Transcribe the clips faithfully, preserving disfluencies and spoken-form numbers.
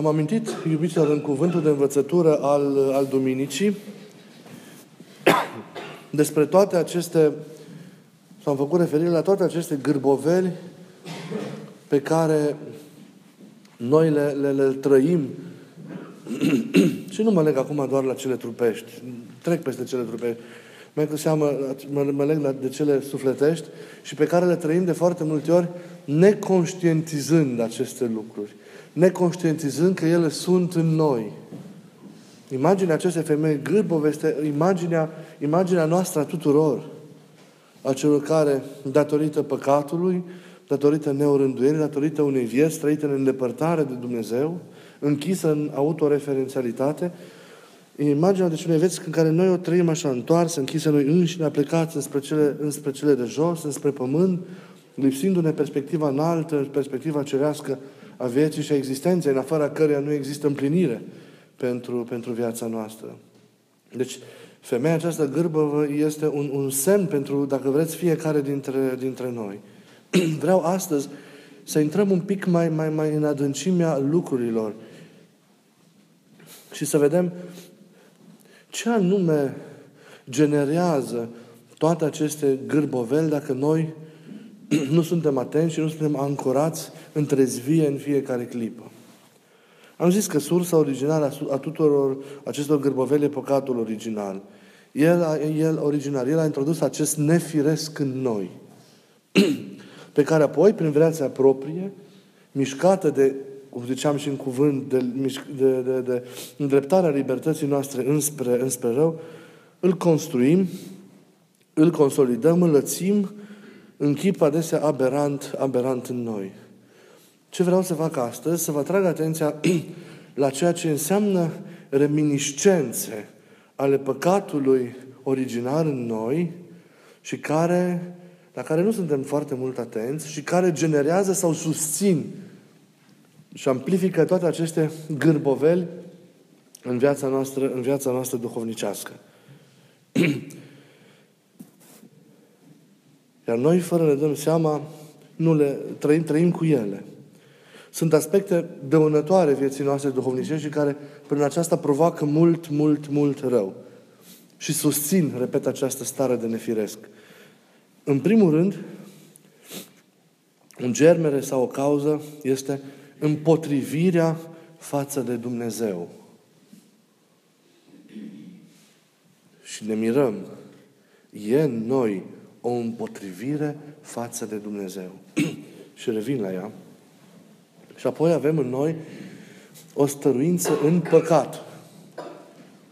Am amintit, iubiților, în cuvântul de învățătură al, al Duminicii despre toate aceste, s-am făcut referire la toate aceste gârboveli pe care noi le, le, le trăim și nu mă leg acum doar la cele trupești, trec peste cele trupești, mai cu seamă mă, mă leg la de cele sufletești și pe care le trăim de foarte multe ori neconștientizând aceste lucruri, neconștientizând că ele sunt în noi. Imaginea acestei femei gârbove este imaginea, imaginea noastră a tuturor, a celor care, datorită păcatului, datorită neorânduirii, datorită unei vieți trăite în îndepărtare de Dumnezeu, închisă în autoreferențialitate, e imaginea deci unei vieți în care noi o trăim așa, întoarsă, închisă noi înșine, aplecați înspre cele, înspre cele de jos, înspre pământ, lipsindu-ne perspectiva înaltă, perspectiva cerească a vieții și a existenței, în afara căreia nu există împlinire pentru, pentru viața noastră. Deci, femeia aceasta gârbăvă este un, un semn pentru, dacă vreți, fiecare dintre, dintre noi. Vreau astăzi să intrăm un pic mai, mai, mai în adâncimea lucrurilor și să vedem ce anume generează toate aceste gârboveli dacă noi nu suntem atenți și nu suntem ancorați în trezvie în fiecare clipă. Am zis că sursa originală a tuturor acestor gârboveli e păcatul original. El, el original, el a introdus acest nefiresc în noi, pe care apoi, prin viața proprie, mișcată de, cum ziceam și în cuvânt, de, de, de, de îndreptarea libertății noastre înspre, înspre rău, îl construim, îl consolidăm, îl lățim în chip adesea aberant, aberant în noi. Ce vreau să fac astăzi? Să vă atrag atenția la ceea ce înseamnă reminiscențe ale păcatului originar în noi și care, la care nu suntem foarte mult atenți și care generează sau susțin și amplifică toate aceste gârboveli în viața noastră, în viața noastră duhovnicească. Iar noi, fără ne dăm seama, nu le trăim, trăim cu ele. Sunt aspecte dăunătoare vieții noastre duhovnicești și care, prin aceasta, provoacă mult, mult, mult rău. Și susțin, repet, această stare de nefiresc. În primul rând, un germere sau o cauză este împotrivirea față de Dumnezeu. Și ne mirăm. E în noi o împotrivire față de Dumnezeu. Și revin la ea. Și apoi avem în noi o stăruință în păcat.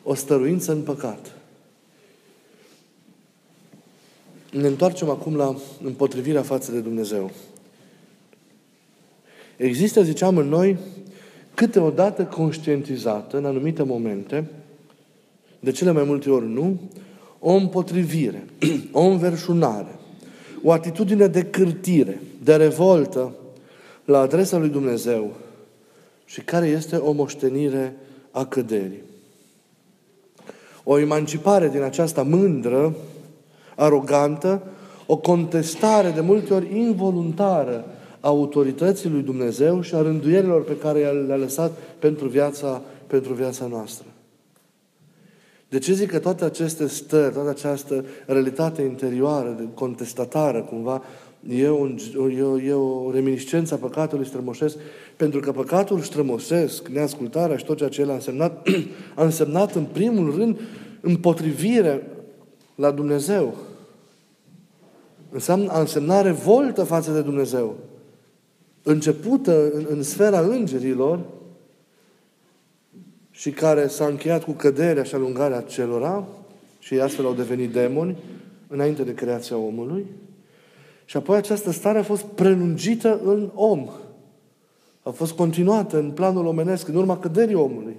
O stăruință în păcat. Ne întoarcem acum la împotrivirea față de Dumnezeu. Există, ziceam, în noi câteodată conștientizată, în anumite momente, de cele mai multe ori nu, o împotrivire, o înverșunare, o atitudine de cârtire, de revoltă la adresa lui Dumnezeu și care este o moștenire a căderii. O emancipare din aceasta mândră, arogantă, o contestare de multe ori involuntară a autorității lui Dumnezeu și a rânduielilor pe care le-a lăsat pentru viața, pentru viața noastră. De ce zic că toate aceste stări, toată această realitate interioară, de contestatară cumva, e o, e o reminiscență a păcatului strămoșesc, pentru că păcatul strămoșesc, neascultarea și tot ceea ce el a însemnat, a însemnat în primul rând împotrivire la Dumnezeu. Înseamnă, a însemnat revoltă față de Dumnezeu. Începută în, în sfera îngerilor și care s-a încheiat cu căderea și alungarea celora și astfel au devenit demoni înainte de creația omului. Și apoi această stare a fost prelungită în om. A fost continuată în planul omenesc, în urma căderii omului.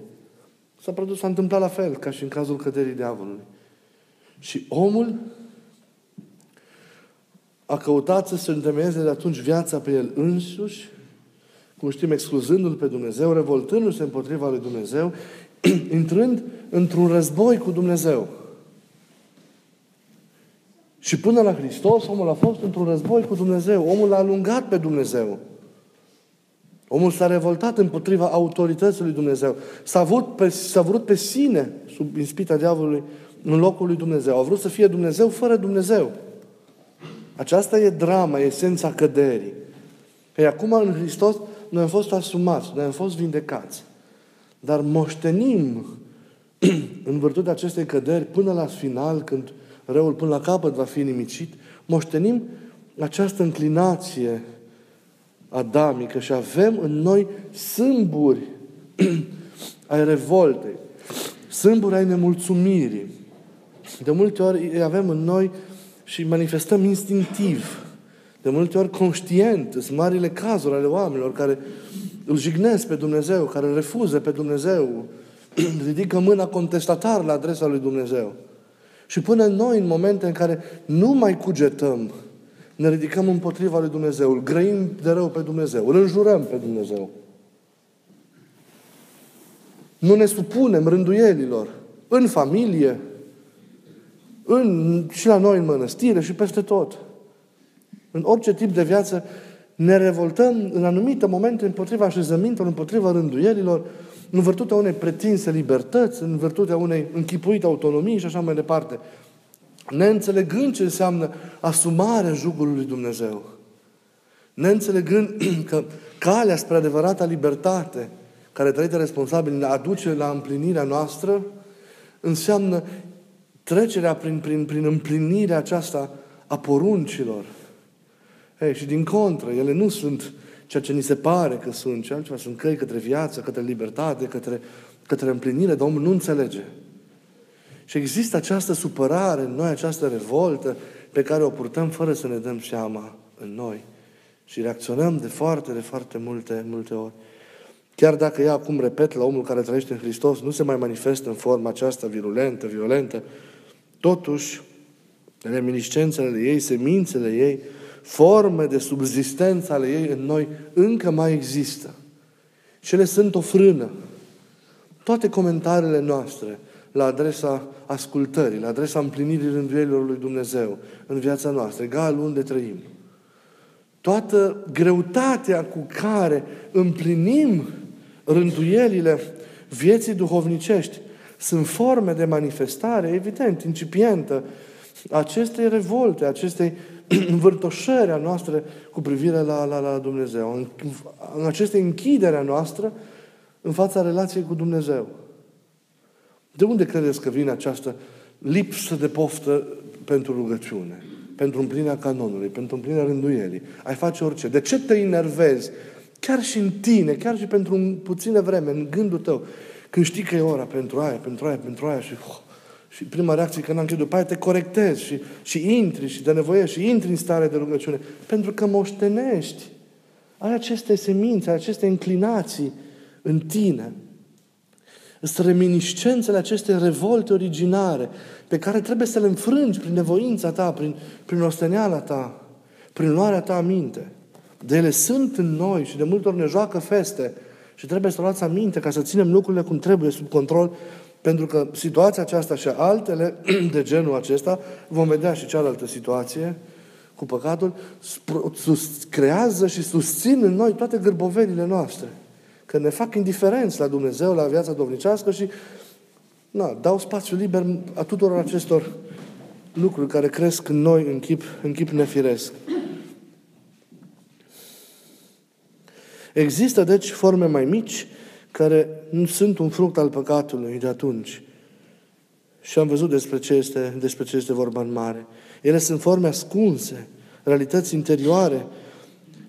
S-a produs, s-a întâmplat la fel, ca și în cazul căderii diavolului. Și omul a căutat să se întemeieze de atunci viața pe el însuși, cum știm, excluzându-L pe Dumnezeu, revoltându-se împotriva lui Dumnezeu, intrând într-un război cu Dumnezeu. Și până la Hristos, omul a fost într-un război cu Dumnezeu. Omul l-a alungat pe Dumnezeu. Omul s-a revoltat împotriva autorității lui Dumnezeu. S-a vrut pe, s-a vrut pe sine, sub ispita diavolului, în locul lui Dumnezeu. A vrut să fie Dumnezeu fără Dumnezeu. Aceasta e drama, e esența căderii. Că acum în Hristos noi am fost asumați, noi am fost vindecați. Dar moștenim în virtutea acestei căderi până la final, când răul până la capăt va fi nimicit, moștenim această înclinație adamică și avem în noi sâmburi ai revoltei, sâmburi ai nemulțumirii. De multe ori avem în noi și manifestăm instinctiv. De multe ori conștient. Sunt marile cazuri ale oamenilor care îl jignesc pe Dumnezeu, care îl refuză pe Dumnezeu, ridică mâna contestatar la adresa lui Dumnezeu. Și până noi, în momente în care nu mai cugetăm, ne ridicăm împotriva lui Dumnezeu, îl grăim de rău pe Dumnezeu, îl înjurăm pe Dumnezeu. Nu ne supunem rânduielilor în familie, în, și la noi în mănăstire și peste tot. În orice tip de viață ne revoltăm în anumite momente împotriva așezămintelor, împotriva rânduielilor, în virtutea unei pretinse libertăți, în virtutea unei închipuite autonomii și așa mai departe. Neînțelegând ce înseamnă asumarea jugului lui Dumnezeu. Neînțelegând că calea spre adevărata libertate care trăită responsabil ne aduce la împlinirea noastră, înseamnă trecerea prin, prin, prin împlinirea aceasta a poruncilor. Ei, și din contră, ele nu sunt ceea ce ni se pare că sunt, ci altceva, sunt căi către viață, către libertate, către, către împlinire, dar omul nu înțelege. Și există această supărare în noi, această revoltă pe care o purtăm fără să ne dăm seama în noi. Și reacționăm de foarte, de foarte multe, multe ori. Chiar dacă ea, acum repet, la omul care trăiește în Hristos, nu se mai manifestă în forma aceasta virulentă, violentă, totuși, reminiscențele ei, semințele ei, forme de subzistență ale ei în noi încă mai există. Și ele sunt o frână. Toate comentariile noastre la adresa ascultării, la adresa împlinirii rânduielilor lui Dumnezeu în viața noastră, egal unde trăim. Toată greutatea cu care împlinim rânduielile vieții duhovnicești sunt forme de manifestare, evident, incipientă, acestei revolte, acestei învârtoșări a noastră cu privire la, la, la Dumnezeu, în, în aceste închiderea noastră în fața relației cu Dumnezeu. De unde credeți că vine această lipsă de poftă pentru rugăciune, pentru împlinirea canonului, pentru împlinirea rânduielii? Ai face orice. De ce te enervezi? Chiar și în tine, chiar și pentru puțină vreme, în gândul tău, când știi că e ora pentru aia, pentru aia, pentru aia și... Oh, și prima reacție că n-am chef, după aia te corectezi și, și intri și de nevoie și intri în stare de rugăciune. Pentru că moștenești. Ai aceste semințe, ai aceste inclinații în tine. Sunt reminiscențele acestei revolte originare pe care trebuie să le înfrângi prin nevoința ta, prin, prin osteneala ta, prin luarea ta aminte. De ele sunt în noi și de multe ori ne joacă feste și trebuie să luați aminte ca să ținem lucrurile cum trebuie, sub control. Pentru că situația aceasta și altele de genul acesta, vom vedea și cealaltă situație cu păcatul, creează și susțin în noi toate gârbovelile noastre. Că ne fac indiferenți la Dumnezeu, la viața duhovnicească și na, dau spațiu liber a tuturor acestor lucruri care cresc în noi în chip, în chip nefiresc. Există, deci, forme mai mici care nu sunt un fruct al păcatului de atunci. Și am văzut despre ce este, despre ce este vorba în mare. Ele sunt forme ascunse, realități interioare,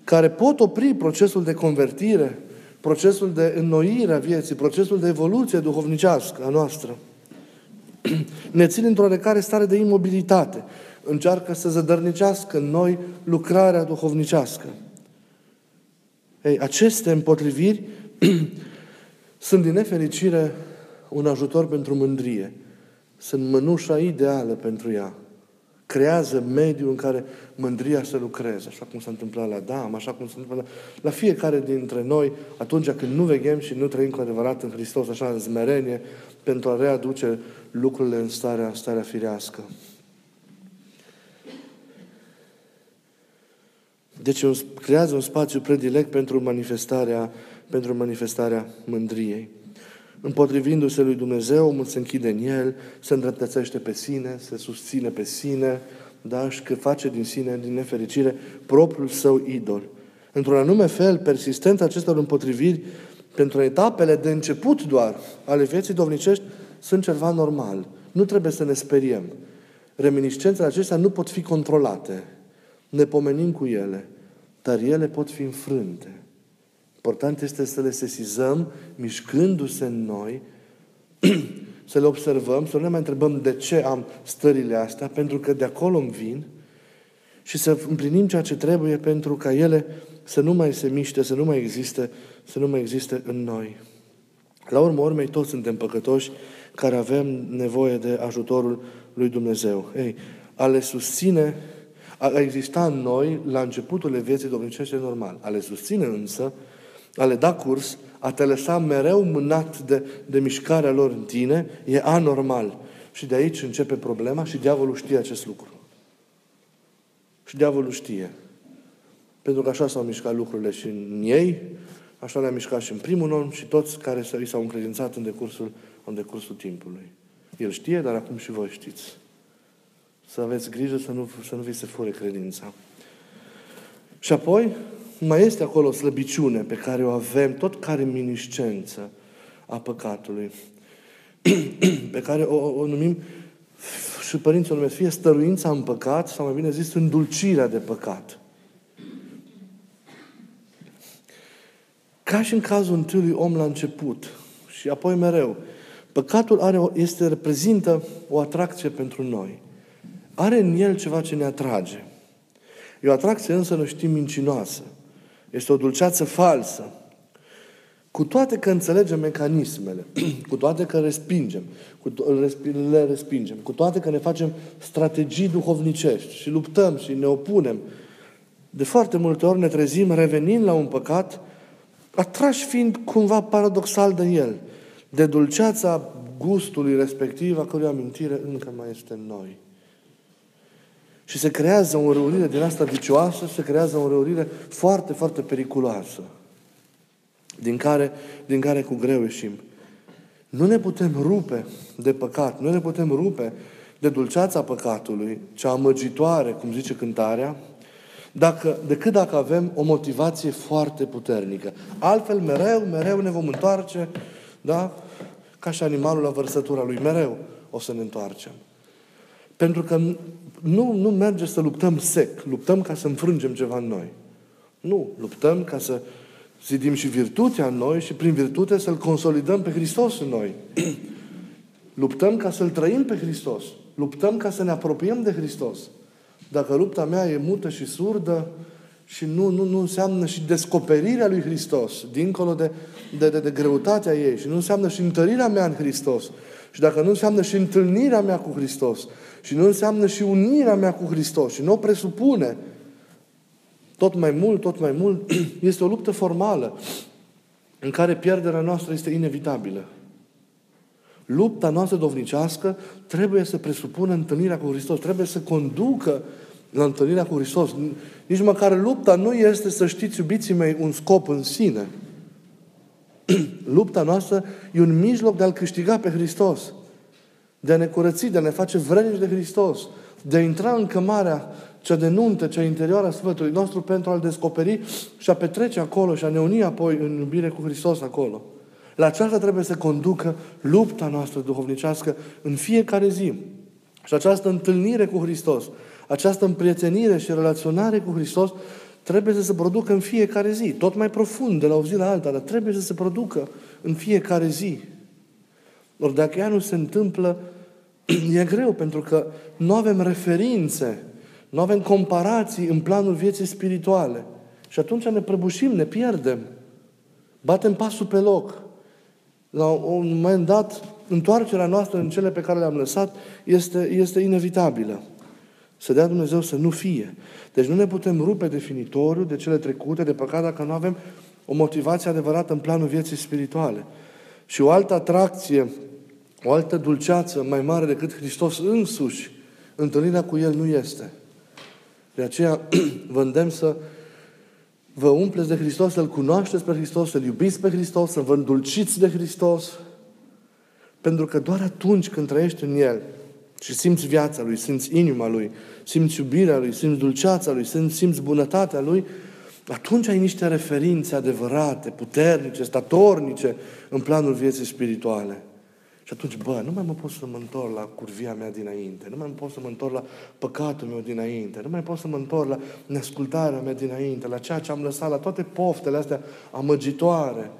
care pot opri procesul de convertire, procesul de înnoire a vieții, procesul de evoluție duhovnicească a noastră. Ne țin într-o oarecare stare de imobilitate. Încearcă să zădărnicească în noi lucrarea duhovnicească. Ei, aceste împotriviri sunt din nefericire un ajutor pentru mândrie. Sunt mănușa ideală pentru ea. Creează mediul în care mândria să lucreze, așa cum s-a întâmplat la Adam, așa cum s-a întâmplat la, la fiecare dintre noi, atunci când nu veghem și nu trăim cu adevărat în Hristos, așa în smerenie, pentru a readuce lucrurile în starea, starea firească. Deci creează un spațiu predilect pentru manifestarea, pentru manifestarea mândriei. Împotrivindu-se lui Dumnezeu, omul se închide în el, se îndreptățește pe sine, se susține pe sine, da? Și că face din sine, din nefericire, propriul său idol. Într-un anume fel, persistența acestor împotriviri pentru etapele de început doar ale vieții dovnicești sunt ceva normal. Nu trebuie să ne speriem. Reminiscențele acestea nu pot fi controlate. Ne pomenim cu ele, dar ele pot fi înfrânte. Important este să le sesizăm mișcându-se în noi, să le observăm, să nu ne mai întrebăm de ce am stările astea, pentru că de acolo îmi vin, și să împlinim ceea ce trebuie pentru ca ele să nu mai se miște, să nu mai existe, să nu mai existe în noi. La urma urmei, toți suntem păcătoși care avem nevoie de ajutorul lui Dumnezeu. Ei, a le susține, a exista în noi, la începutul vieții domnicește normal. A le susține însă, a le da curs, a te lăsa mereu mânat de, de mișcarea lor în tine, e anormal. Și de aici începe problema și diavolul știe acest lucru. Și diavolul știe. Pentru că așa s-au mișcat lucrurile și în ei, așa le-a mișcat și în primul om și toți care i s-au încredințat în decursul, în decursul timpului. El știe, dar acum și voi știți. Să aveți grijă să nu, să nu vi se fure credința. Și apoi, mai este acolo o slăbiciune pe care o avem, tot ca reminiscență a păcatului, pe care o, o numim, și părinții o numesc, fie stăruința în păcat, sau mai bine zis, îndulcirea de păcat. Ca și în cazul întâiului om la început, și apoi mereu, păcatul are, este, reprezintă o atracție pentru noi. Are în el ceva ce ne atrage. E o atracție însă, noi știm, mincinoasă. Este o dulceață falsă. Cu toate că înțelegem mecanismele, cu toate că respingem, cu to- le respingem, cu toate că ne facem strategii duhovnicești și luptăm și ne opunem, de foarte multe ori ne trezim revenind la un păcat, atrași fiind cumva paradoxal de el, de dulceața gustului respectiv a cărui amintire încă mai este în noi. Și se creează o înrăurire din asta vicioasă, se creează o înrăurire foarte, foarte periculoasă, din care, din care cu greu ieșim. Nu ne putem rupe de păcat, nu ne putem rupe de dulceața păcatului, cea amăgitoare, cum zice cântarea, dacă, decât dacă avem o motivație foarte puternică. Altfel, mereu, mereu ne vom întoarce, da? Ca și animalul la vărsătura lui, mereu o să ne întoarcem. Pentru că nu, nu merge să luptăm sec, luptăm ca să înfrângem ceva în noi. Nu, luptăm ca să zidim și virtutea în noi și prin virtute să-L consolidăm pe Hristos în noi. Luptăm ca să-L trăim pe Hristos. Luptăm ca să ne apropiem de Hristos. Dacă lupta mea e mută și surdă și nu, nu, nu înseamnă și descoperirea lui Hristos, dincolo de, de, de, de greutatea ei, și nu înseamnă și întărirea mea în Hristos, și dacă nu înseamnă și întâlnirea mea cu Hristos, și nu înseamnă și unirea mea cu Hristos, și nu o presupune, tot mai mult, tot mai mult, este o luptă formală în care pierderea noastră este inevitabilă. Lupta noastră dovnicească trebuie să presupună întâlnirea cu Hristos, trebuie să conducă la întâlnirea cu Hristos. Nici măcar lupta nu este, să știți, iubiții mei, un scop în sine. Lupta noastră e un mijloc de a-L câștiga pe Hristos, de a ne curăți, de a ne face vrednici de Hristos, de a intra în cămarea cea de nuntă, cea interioară a sufletului nostru, pentru a-L descoperi și a petrece acolo și a ne uni apoi în iubire cu Hristos acolo. La aceasta trebuie să conducă lupta noastră duhovnicească în fiecare zi. Și această întâlnire cu Hristos, această împrietenire și relaționare cu Hristos trebuie să se producă în fiecare zi, tot mai profund, de la o zi la alta, dar trebuie să se producă în fiecare zi. Ori dacă ea nu se întâmplă, e greu, pentru că nu avem referințe, nu avem comparații în planul vieții spirituale. Și atunci ne prăbușim, ne pierdem, batem pasul pe loc. La un moment dat, întoarcerea noastră în cele pe care le-am lăsat este, este inevitabilă. Să dea Dumnezeu să nu fie. Deci nu ne putem rupe definitoriu de cele trecute, de păcat, dacă nu avem o motivație adevărată în planul vieții spirituale. Și o altă atracție, o altă dulceață mai mare decât Hristos însuși, întâlnirea cu El nu este. De aceea vă îndemn să vă umpleți de Hristos, să-L cunoașteți pe Hristos, să-L iubiți pe Hristos, să vă îndulciți de Hristos. Pentru că doar atunci când trăiești în El și simți viața Lui, simți inima Lui, simți iubirea Lui, simți dulceața Lui, simți bunătatea Lui, atunci ai niște referințe adevărate, puternice, statornice în planul vieții spirituale. Și atunci, bă, nu mai mă pot să mă întorc la curvia mea dinainte, nu mai mă pot să mă întorc la păcatul meu dinainte, nu mai pot să mă întorc la neascultarea mea dinainte, la ceea ce am lăsat, la toate poftele astea amăgitoare.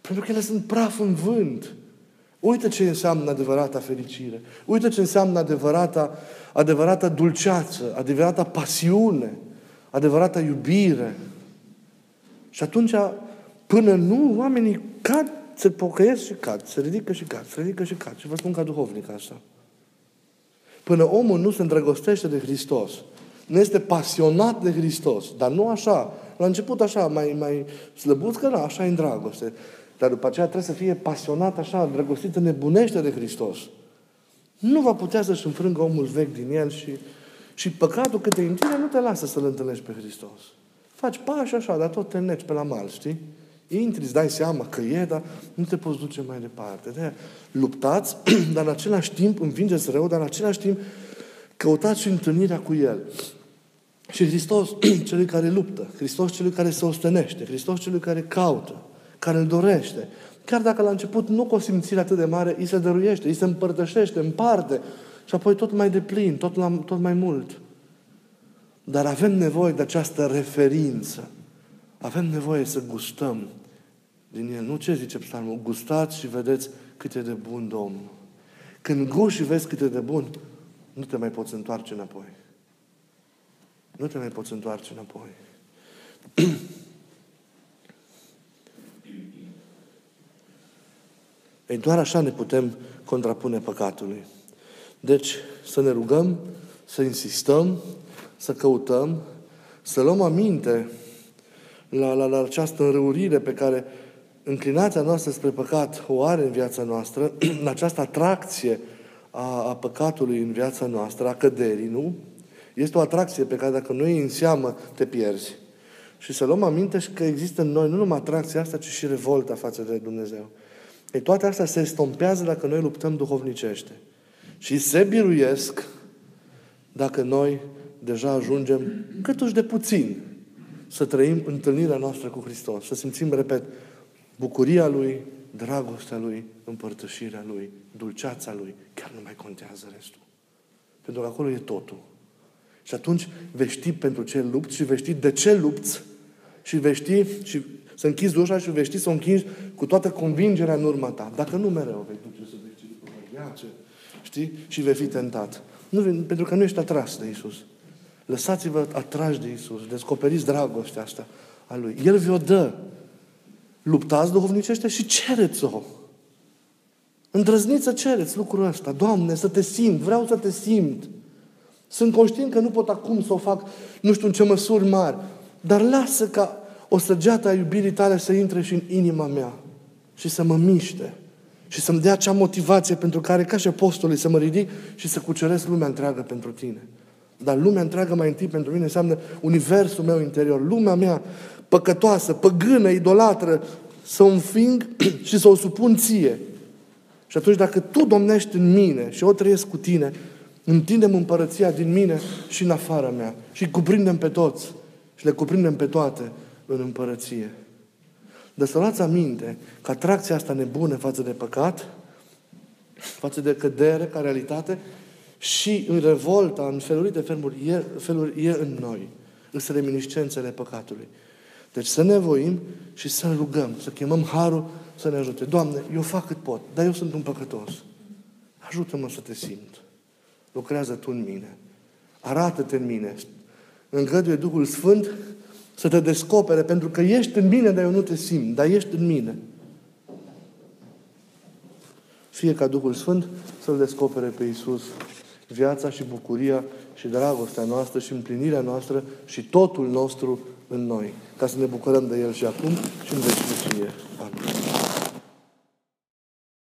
Pentru că ele sunt praf în vânt. Uite ce înseamnă adevărata fericire. Uite ce înseamnă adevărata, adevărata dulceață, adevărata pasiune, adevărata iubire. Și atunci, până nu, oamenii cad, se pocăiesc și cad, se ridică și cad, se ridică și cad. Și vă spun ca duhovnic asta. Până omul nu se îndrăgostește de Hristos, nu este pasionat de Hristos, dar nu așa. La început așa, mai, mai slăbuț, că na, așa e în dragoste. Dar după aceea trebuie să fie pasionat așa, îndrăgostit, nebunește de Hristos. Nu va putea să-și înfrângă omul vechi din el și, și păcatul cât te întine nu te lasă să-L întâlnești pe Hristos. Faci pași așa, dar tot te înneci pe la mal, știi? Intri, îți dai seama că e, dar nu te poți duce mai departe. De-aia luptați, dar în același timp învingeți rău, dar în același timp căutați și întâlnirea cu El. Și Hristos, celui care luptă, Hristos celui care se ostenește, Hristos celui care caută, care îl dorește. Chiar dacă la început nu cu o simțire atât de mare, îi se dăruiește, îi se împărtășește, împarte și apoi tot mai deplin, tot, la, tot mai mult. Dar avem nevoie de această referință. Avem nevoie să gustăm din El. Nu ce zice Psalmul? Gustați și vedeți cât e de bun Domnul. Când guști și vezi cât e de bun, nu te mai poți întoarce înapoi. Nu te mai poți întoarce înapoi. Ei, doar așa ne putem contrapune păcatului. Deci, să ne rugăm, să insistăm, să căutăm, să luăm aminte la, la, la această înrăurire pe care înclinația noastră spre păcat o are în viața noastră, în această atracție a, a păcatului în viața noastră, a căderii, nu? Este o atracție pe care dacă nu e în seamă, te pierzi. Și să luăm aminte și că există în noi nu numai atracția asta, ci și revolta față de Dumnezeu. Ei, toate astea se estompează dacă noi luptăm duhovnicește. Și se biruiesc dacă noi deja ajungem, câtuși de puțin, să trăim întâlnirea noastră cu Hristos. Să simțim, repet, bucuria Lui, dragostea Lui, împărtășirea Lui, dulceața Lui. Chiar nu mai contează restul. Pentru că acolo e totul. Și atunci vei ști pentru ce lupți și vei ști de ce lupți și vei ști și să închizi ușa și vei ști să o închizi cu toată convingerea în urma ta. Dacă nu mereu vei duce să vezi după măriace, știi? Și vei fi tentat. Nu, pentru că nu ești atras de Iisus. Lăsați-vă atrași de Iisus. Descoperiți dragostea asta a Lui. El vi-o dă. Luptați duhovnicește și cereți-o. Îndrăzniți să cereți lucrul ăsta. Doamne, să te simt. Vreau să te simt. Sunt conștient că nu pot acum să o fac nu știu în ce măsuri mari. Dar lasă ca o săgeată a iubirii tale să intre și în inima mea și să mă miște și să-mi dea acea motivație pentru care, ca și apostolii, să mă ridic și să cuceresc lumea întreagă pentru tine. Dar lumea întreagă mai întâi pentru mine înseamnă universul meu interior, lumea mea păcătoasă, păgână, idolatră, să o înfing și să o supun ție. Și atunci dacă tu domnești în mine și eu trăiesc cu tine, întindem împărăția din mine și în afara mea și cuprindem pe toți și le cuprindem pe toate în împărăție. Dar să luați aminte că atracția asta nebună față de păcat, față de cădere ca realitate și în revolta, în felurite feluri e, feluri, e în noi. Îs reminiscențele păcatului. Deci să ne voim și să rugăm, să chemăm Harul să ne ajute. Doamne, eu fac cât pot, dar eu sunt un păcătos. Ajută-mă să te simt. Lucrează Tu în mine. Arată-te în mine. Îngăduie Duhul Sfânt să te descopere, pentru că ești în mine, dar eu nu te simt, dar ești în mine. Fie ca Duhul Sfânt să-L descopere pe Iisus viața și bucuria și dragostea noastră și împlinirea noastră și totul nostru în noi, ca să ne bucurăm de El și acum și în veșnicie. Amin.